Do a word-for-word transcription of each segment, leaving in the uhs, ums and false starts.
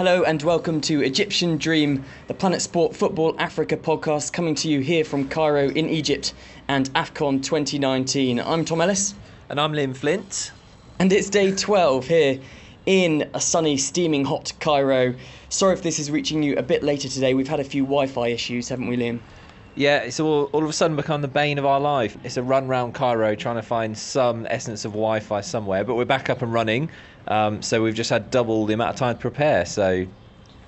Hello and welcome to Egyptian Dream, the Planet Sport Football Africa podcast coming to you here from Cairo in Egypt and AFCON twenty nineteen. I'm Tom Ellis. And I'm Liam Flint. And it's day twelve here in a sunny, steaming hot Cairo. Sorry if this is reaching you a bit later today. We've had a few Wi-Fi issues, haven't we, Liam? Yeah, it's all, all of a sudden become the bane of our life. It's a run round Cairo trying to find some essence of Wi-Fi somewhere, but we're back up and running. Um, so we've just had double the amount of time to prepare. So,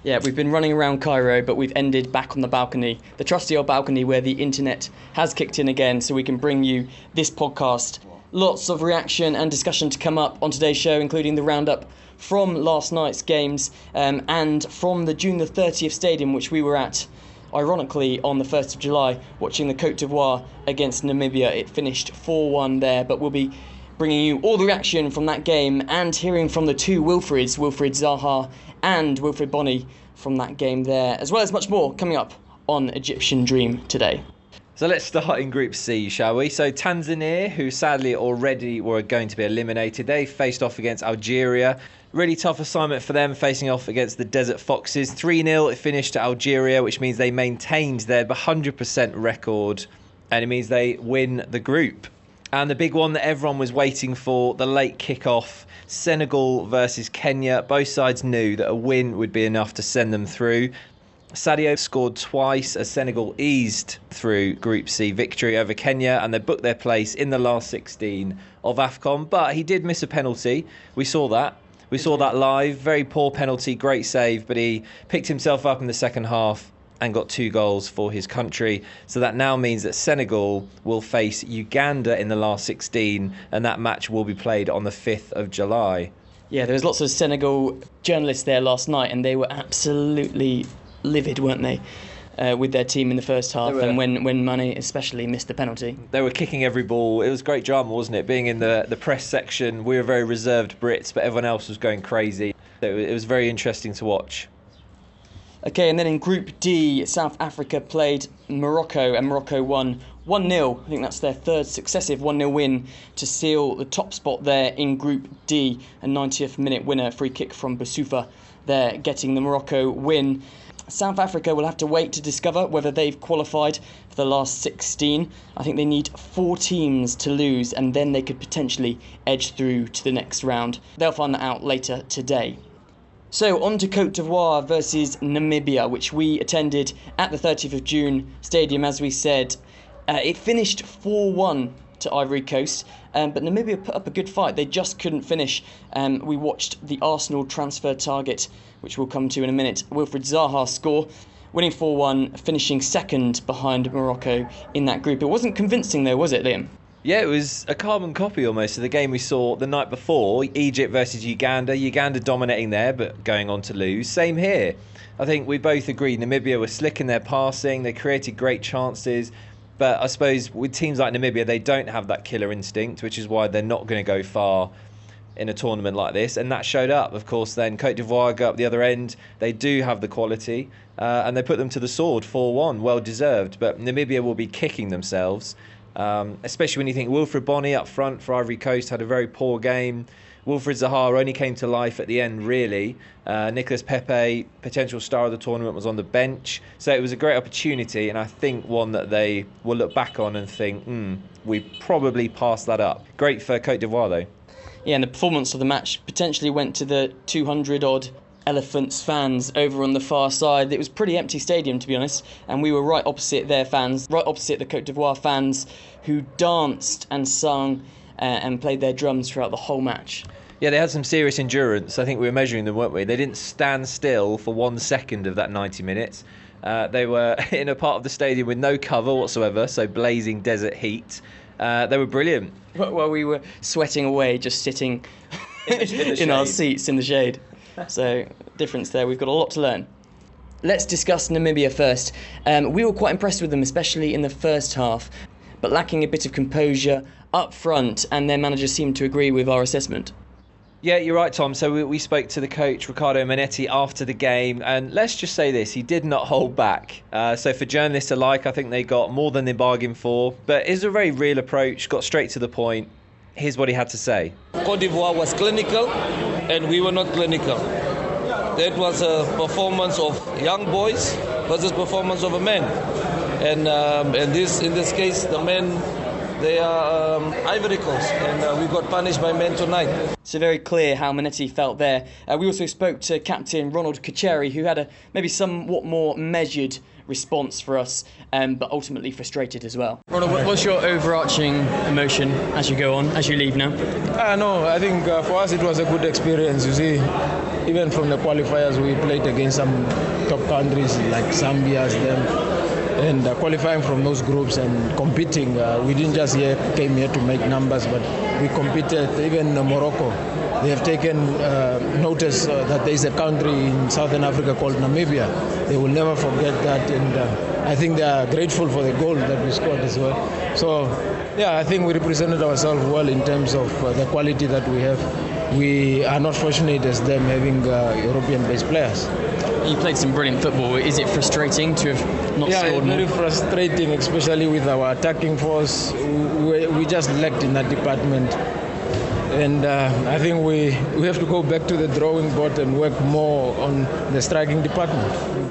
yeah, we've been running around Cairo, but we've ended back on the balcony, the trusty old balcony where the internet has kicked in again, so we can bring you this podcast. Lots of reaction and discussion to come up on today's show, including the roundup from last night's games um, and from the June the thirtieth stadium, which we were at, ironically, on the first of July, watching the Cote d'Ivoire against Namibia. It finished four one there, but we'll be bringing you all the reaction from that game and hearing from the two Wilfrieds, Wilfried Zaha and Wilfried Bony, from that game there, as well as much more coming up on Egyptian Dream today. So let's start in Group C, shall we? So Tanzania, who sadly already were going to be eliminated, they faced off against Algeria. Really tough assignment for them, facing off against the Desert Foxes. three nil it finished to Algeria, which means they maintained their one hundred percent record, and it means they win the group. And the big one that everyone was waiting for, the late kickoff, Senegal versus Kenya. Both sides knew that a win would be enough to send them through. Sadio scored twice as Senegal eased through Group C victory over Kenya, and they booked their place in the last sixteen of AFCON. But he did miss a penalty. We saw that. We saw that live. Very poor penalty, great save, but he picked himself up in the second half and got two goals for his country. So that now means that Senegal will face Uganda in the last sixteen, and that match will be played on the fifth of July. Yeah, there was lots of Senegal journalists there last night, and they were absolutely livid, weren't they, uh, with their team in the first half, and when, when Mane especially missed the penalty. They were kicking every ball. It was great drama, wasn't it? Being in the, the press section, we were very reserved Brits, but everyone else was going crazy. It was very interesting to watch. OK, and then in Group D, South Africa played Morocco, and Morocco won one nil. I think that's their third successive one nil win to seal the top spot there in Group D. A ninetieth minute winner, free kick from Boussoufa there, getting the Morocco win. South Africa will have to wait to discover whether they've qualified for the last sixteen. I think they need four teams to lose, and then they could potentially edge through to the next round. They'll find that out later today. So on to Cote d'Ivoire versus Namibia, which we attended at the thirtieth of June Stadium, as we said. Uh, it finished four one to Ivory Coast, um, but Namibia put up a good fight. They just couldn't finish. Um, we watched the Arsenal transfer target, which we'll come to in a minute, Wilfried Zaha score, winning four one, finishing second behind Morocco in that group. It wasn't convincing though, was it, Liam? Yeah, it was a carbon copy almost of the game we saw the night before, Egypt versus Uganda. Uganda dominating there, but going on to lose. Same here. I think we both agreed Namibia were slick in their passing. They created great chances. But I suppose with teams like Namibia, they don't have that killer instinct, which is why they're not going to go far in a tournament like this, and that showed up. Of course, then Cote d'Ivoire go up the other end. They do have the quality, uh, and they put them to the sword four one, well deserved. But Namibia will be kicking themselves, um, especially when you think Wilfried Bony up front for Ivory Coast had a very poor game. Wilfried Zaha only came to life at the end, really. Uh, Nicolas Pepe, potential star of the tournament, was on the bench. So it was a great opportunity, and I think one that they will look back on and think, hmm, we probably passed that up. Great for Cote d'Ivoire, though. Yeah, and the performance of the match potentially went to the two hundred odd Elephants fans over on the far side. It was a pretty empty stadium, to be honest, and we were right opposite their fans, right opposite the Cote d'Ivoire fans, who danced and sung uh, and played their drums throughout the whole match. Yeah, they had some serious endurance. I think we were measuring them, weren't we? They didn't stand still for one second of that ninety minutes. Uh, they were in a part of the stadium with no cover whatsoever, so blazing desert heat. Uh, they were brilliant. Well, we were sweating away just sitting in, the, in, the in our seats in the shade. So, difference there. We've got a lot to learn. Let's discuss Namibia first. Um, we were quite impressed with them, especially in the first half, but lacking a bit of composure up front, and their manager seemed to agree with our assessment. Yeah, you're right, Tom. So we, we spoke to the coach, Ricardo Manetti, after the game. And let's just say this, he did not hold back. Uh, so for journalists alike, I think they got more than they bargained for. But it's a very real approach, got straight to the point. Here's what he had to say. Cote d'Ivoire was clinical and we were not clinical. that was a performance of young boys versus performance of a man. And um, and this in this case, the men, they are um, Ivory Coast, and uh, we got punished by men tonight. It's very clear how Manetti felt there. Uh, we also spoke to captain Ronald Kacheri, who had a maybe somewhat more measured response for us, um, but ultimately frustrated as well. Ronald, what's your overarching emotion as you go on, as you leave now? Uh, no, I think uh, for us it was a good experience. You see, even from the qualifiers, we played against some top countries like Zambia, them. And uh, qualifying from those groups and competing, uh, we didn't just here, came here to make numbers, but we competed. Even uh, Morocco, they have taken uh, notice uh, that there is a country in Southern Africa called Namibia. They will never forget that, and uh, I think they are grateful for the goal that we scored as well. So, yeah, I think we represented ourselves well in terms of uh, the quality that we have. We are not fortunate as them having uh, European-based players. You played some brilliant football. Is it frustrating to have not yeah, scored more? Yeah, very frustrating, especially with our attacking force. We, we just lacked in that department. And uh, I think we, we have to go back to the drawing board and work more on the striking department.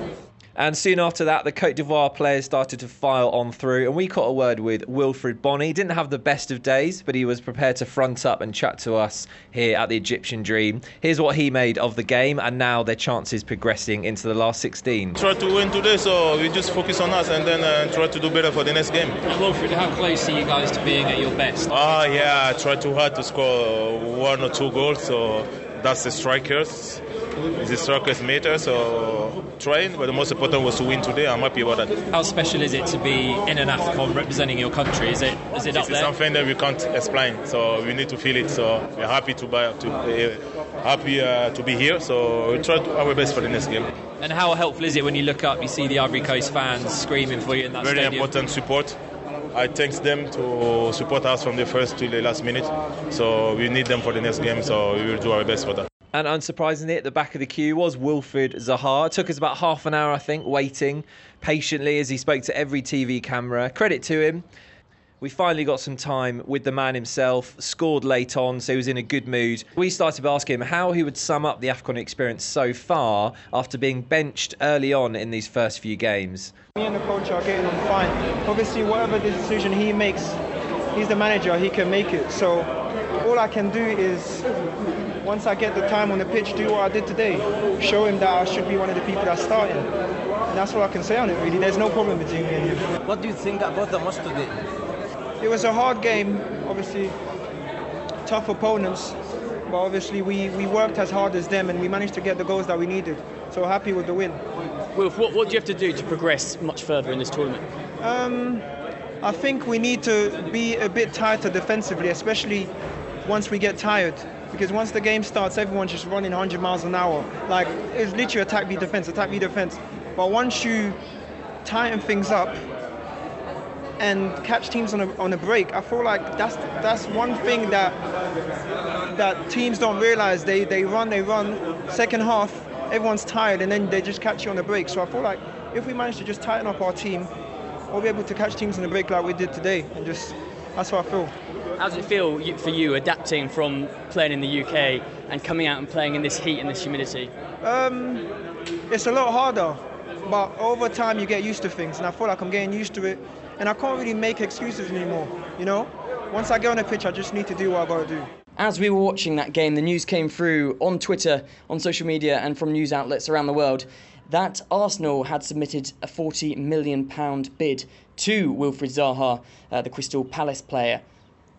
And soon after that, the Cote d'Ivoire players started to file on through, and we caught a word with Wilfried Bony. He didn't have the best of days, but he was prepared to front up and chat to us here at the Egyptian Dream. Here's what he made of the game, and now their chances progressing into the last sixteen. Try to win today, so we just focus on us, and then uh, try to do better for the next game. Wilfried, how close are you guys to being at your best? Ah, uh, yeah, I try too hard to score one or two goals, so that's the strikers. It's a circus meter, so trying, but the most important was to win today. I'm happy about that. How special is it to be in an AFCON representing your country? Is it, is it up there? It's something that we can't explain, so we need to feel it. So we're happy to, buy, to, uh, happy, uh, to be here, so we try to do our best for the next game. And how helpful is it when you look up, you see the Ivory Coast fans screaming for you in that stadium? Very important support. I thank them to support us from the first to the last minute, so we need them for the next game, so we will do our best for that. And unsurprisingly, at the back of the queue was Wilfried Zaha. It took us about half an hour, I think, waiting patiently as he spoke to every T V camera. Credit to him. We finally got some time with the man himself, scored late on, so he was in a good mood. We started by asking him how he would sum up the AFCON experience so far after being benched early on in these first few games. Me and the coach are getting on fine. Obviously, whatever the decision he makes, he's the manager, he can make it. So all I can do is, once I get the time on the pitch, do what I did today. Show him that I should be one of the people that started. And that's all I can say on it, really. There's no problem between me and you. What do you think about the match today? It was a hard game, obviously. Tough opponents. But obviously, we, we worked as hard as them and we managed to get the goals that we needed. So happy with the win. Wilf, what, what do you have to do to progress much further in this tournament? Um, I think we need to be a bit tighter defensively, especially once we get tired. Because once the game starts, everyone's just running one hundred miles an hour. Like, it's literally attack me defense, attack me defense. But once you tighten things up and catch teams on a, on a break, I feel like that's that's one thing that that teams don't realize. They they run, they run. Second half, everyone's tired, and then they just catch you on a break. So I feel like if we manage to just tighten up our team, we'll be able to catch teams on a break like we did today. And just that's what I feel. How does it feel for you adapting from playing in the U K and coming out and playing in this heat and this humidity? Um, it's a lot harder, but over time you get used to things, and I feel like I'm getting used to it, and I can't really make excuses anymore, you know? Once I get on the pitch, I just need to do what I've got to do. As we were watching that game, the news came through on Twitter, on social media, and from news outlets around the world that Arsenal had submitted a forty million pounds bid to Wilfried Zaha, uh, the Crystal Palace player.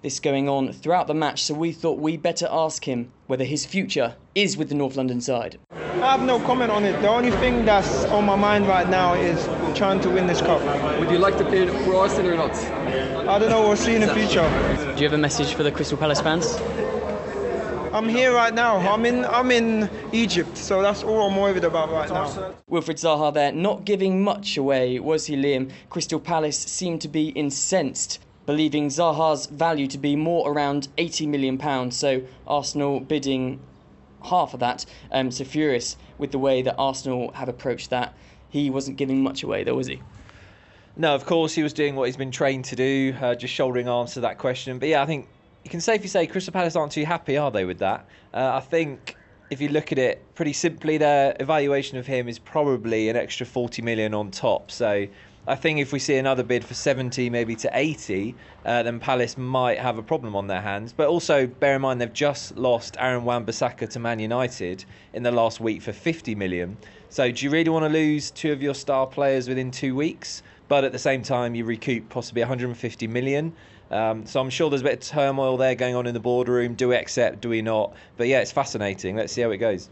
This going on throughout the match, so we thought we better ask him whether his future is with the North London side. I have no comment on it. The only thing that's on my mind right now is trying to win this cup. Would you like to play for Arsenal or not? I don't know, we'll see in the future. Do you have a message for the Crystal Palace fans? I'm here right now. I'm in, I'm in Egypt, so that's all I'm worried about right now. Wilfried Zaha there, not giving much away, was he, Liam? Crystal Palace seemed to be incensed, believing Zaha's value to be more around eighty million pounds, so Arsenal bidding half of that. Um, so furious with the way that Arsenal have approached that. He wasn't giving much away though, was he? No, of course, he was doing what he's been trained to do, uh, just shouldering answer that question. But yeah, I think you can safely say Crystal Palace aren't too happy, are they, with that? Uh, I think if you look at it pretty simply, their evaluation of him is probably an extra forty million on top. So I think if we see another bid for seventy, maybe to eighty, uh, then Palace might have a problem on their hands. But also bear in mind they've just lost Aaron Wan-Bissaka to Man United in the last week for fifty million. So do you really want to lose two of your star players within two weeks? But at the same time, you recoup possibly one hundred fifty million. Um, so I'm sure there's a bit of turmoil there going on in the boardroom. Do we accept? Do we not? But yeah, it's fascinating. Let's see how it goes.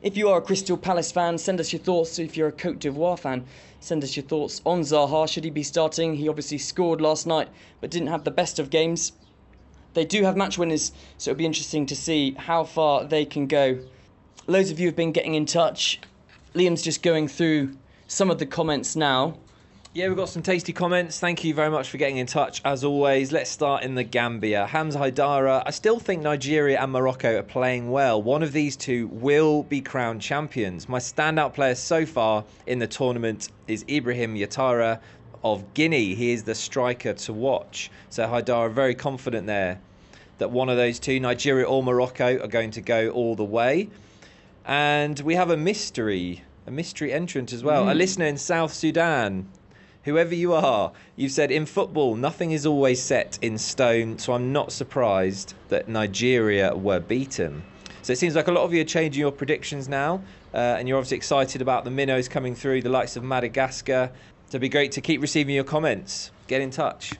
If you are a Crystal Palace fan, send us your thoughts. If you're a Cote d'Ivoire fan, send us your thoughts on Zaha. Should he be starting? He obviously scored last night, but didn't have the best of games. They do have match winners, so it'll be interesting to see how far they can go. Loads of you have been getting in touch. Liam's just going through some of the comments now. Yeah, we've got some tasty comments. Thank you very much for getting in touch, as always. Let's start in the Gambia. Hamza Haidara, I still think Nigeria and Morocco are playing well. One of these two will be crowned champions. My standout player so far in the tournament is Ibrahim Yatara of Guinea. He is the striker to watch. So Haidara, very confident there that one of those two, Nigeria or Morocco, are going to go all the way. And we have a mystery, a mystery entrant as well. Mm. A listener in South Sudan. Whoever you are, you've said, in football, nothing is always set in stone, so I'm not surprised that Nigeria were beaten. So it seems like a lot of you are changing your predictions now, uh, and you're obviously excited about the minnows coming through, the likes of Madagascar. So it'd be great to keep receiving your comments. Get in touch.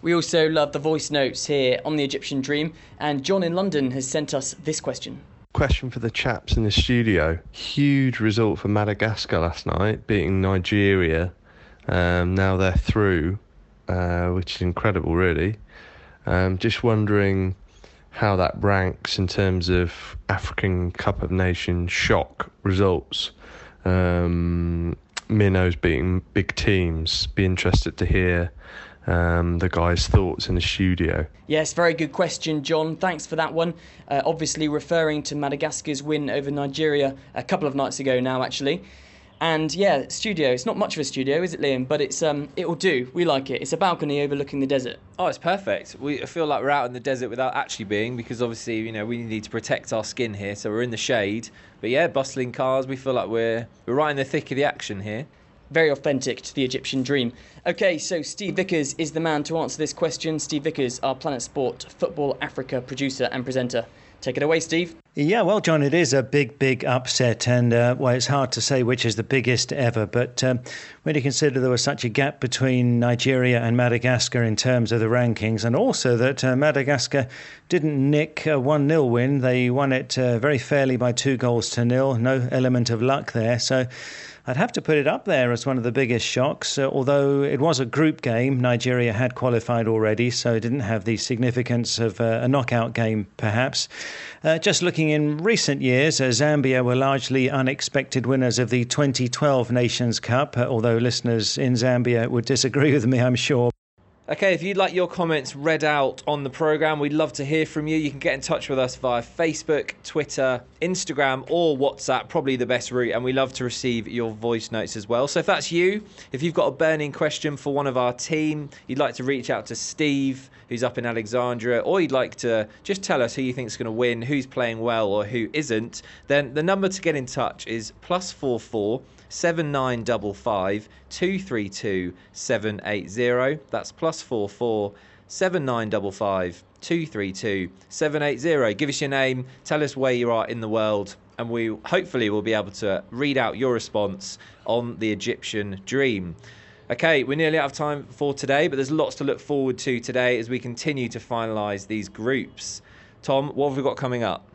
We also love the voice notes here on the Egyptian Dream, and John in London has sent us this question. Question for the chaps in the studio. Huge result for Madagascar last night, beating Nigeria. Um, now they're through, uh, which is incredible, really. Um, just wondering how that ranks in terms of African Cup of Nations shock results. Um, minnows beating big teams. Be interested to hear um, the guys' thoughts in the studio. Yes, very good question, John. Thanks for that one. Uh, obviously referring to Madagascar's win over Nigeria a couple of nights ago now, actually. And yeah, studio. It's not much of a studio, is it, Liam? But it's um, it'll do. We like it. It's a balcony overlooking the desert. Oh, it's perfect. We feel like we're out in the desert without actually being, because obviously, you know, we need to protect our skin here, so we're in the shade. But yeah, bustling cars. We feel like we're we're right in the thick of the action here. Very authentic to the Egyptian Dream. Okay, so Steve Vickers is the man to answer this question. Steve Vickers, our Planet Sport Football Africa producer and presenter. Take it away, Steve. Yeah, well, John, it is a big, big upset. And, uh, well, it's hard to say which is the biggest ever. But um, when you consider there was such a gap between Nigeria and Madagascar in terms of the rankings, and also that uh, Madagascar didn't nick a one nil win. They won it uh, very fairly by two goals to nil. No element of luck there. So I'd have to put it up there as one of the biggest shocks, uh, although it was a group game. Nigeria had qualified already, so it didn't have the significance of uh, a knockout game, perhaps. Uh, just looking in recent years, uh, Zambia were largely unexpected winners of the twenty twelve Nations Cup, uh, although listeners in Zambia would disagree with me, I'm sure. Okay, if you'd like your comments read out on the programme, we'd love to hear from you. You can get in touch with us via Facebook, Twitter, Instagram or WhatsApp, probably the best route, and we love to receive your voice notes as well. So if that's you, if you've got a burning question for one of our team, you'd like to reach out to Steve, who's up in Alexandria, or you'd like to just tell us who you think's going to win, who's playing well or who isn't, then the number to get in touch is plus four four seven nine five five two three two seven eight zero. That's plus four four seven nine five five two three two seven eight zero. Give us your name, tell us where you are in the world, and we hopefully will be able to read out your response on the Egyptian Dream. Okay, we're nearly out of time for today, but there's lots to look forward to today as we continue to finalise these groups. Tom, what have we got coming up?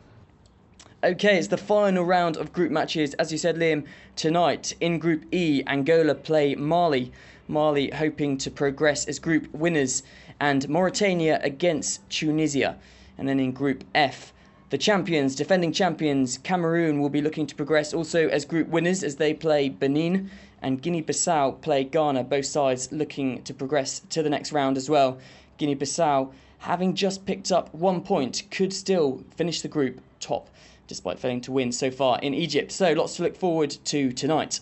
Okay, it's the final round of group matches. As you said, Liam, tonight in Group E, Angola play Mali. Mali hoping to progress as group winners, and Mauritania against Tunisia. And then in Group F, the champions, defending champions, Cameroon will be looking to progress also as group winners as they play Benin, and Guinea-Bissau play Ghana, both sides looking to progress to the next round as well. Guinea-Bissau, having just picked up one point, could still finish the group top, despite failing to win so far in Egypt. So lots to look forward to tonight.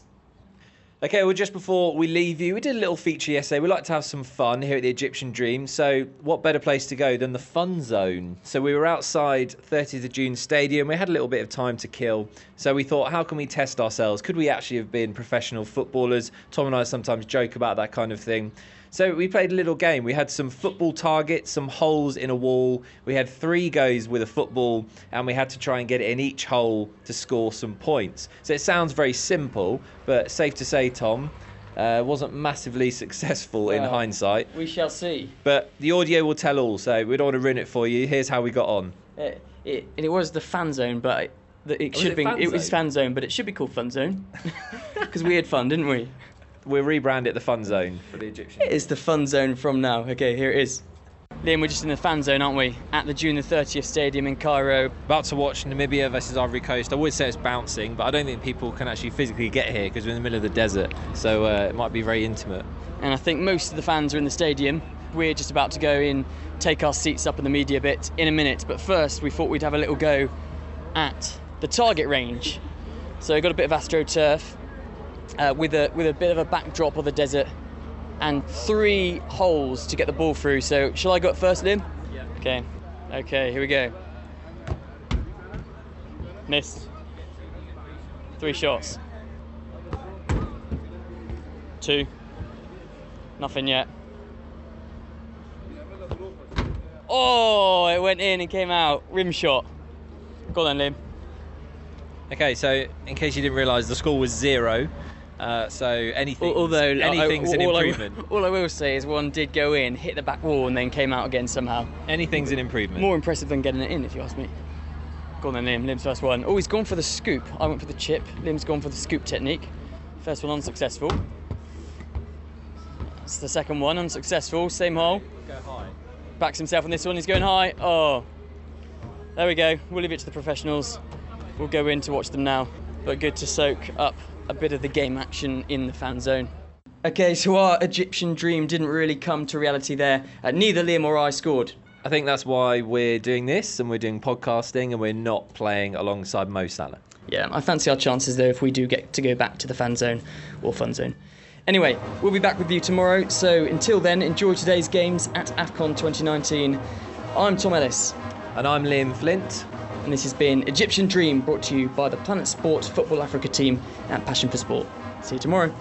Okay, well, just before we leave you, we did a little feature yesterday. We like to have some fun here at the Egyptian Dream. So what better place to go than the fun zone? So we were outside thirtieth of June Stadium. We had a little bit of time to kill. So we thought, how can we test ourselves? Could we actually have been professional footballers? Tom and I sometimes joke about that kind of thing. So we played a little game. We had some football targets, some holes in a wall. We had three goes with a football, and we had to try and get it in each hole to score some points. So it sounds very simple, but safe to say, Tom, uh, wasn't massively successful well, in hindsight. We shall see. But the audio will tell all, so we don't want to ruin it for you. Here's how we got on. Uh, it, and it was the fan zone, but... It, it should be. It was fan zone, but it should be called fun zone. Because we had fun, didn't we? We'll rebrand it the Fun Zone for the Egyptian. It is the Fun Zone from now. Okay, here it is. Liam, we're just in the fan zone, aren't we? At the June the thirtieth Stadium in Cairo. About to watch Namibia versus Ivory Coast. I would say it's bouncing, but I don't think people can actually physically get here because we're in the middle of the desert, so uh, it might be very intimate. And I think most of the fans are in the stadium. We're just about to go in, take our seats up in the media bit in a minute, but first we thought we'd have a little go at the target range. So we've got a bit of AstroTurf. Uh, with a with a bit of a backdrop of the desert and three holes to get the ball through. So shall I go up first, Liam? Yeah. Okay. Okay, here we go. Missed. Three shots. Two. Nothing yet. Oh, it went in and came out. Rim shot. Go on then, Liam. Okay, so in case you didn't realise, the score was zero. Uh, so anything, although anything's I, all, all an improvement. I, all I will say is one did go in, hit the back wall, and then came out again somehow. Anything's an improvement. More impressive than getting it in, if you ask me. Go on then, Liam. Liam's first one. Oh, he's gone for the scoop. I went for the chip. Liam's gone for the scoop technique. First one unsuccessful. That's the second one unsuccessful. Same hole. Go high. Backs himself on this one. He's going high. Oh, there we go. We'll leave it to the professionals. We'll go in to watch them now. But good to soak up a bit of the game action in the fan zone. Okay, so our Egyptian dream didn't really come to reality there. Uh, neither Liam or I scored. I think that's why we're doing this and we're doing podcasting and we're not playing alongside Mo Salah. Yeah, I fancy our chances though if we do get to go back to the fan zone or fun zone. Anyway, we'll be back with you tomorrow. So until then, enjoy today's games at AFCON twenty nineteen. I'm Tom Ellis. And I'm Liam Flint. And this has been Egyptian Dream, brought to you by the Planet Sport Football Africa team at Passion for Sport. See you tomorrow.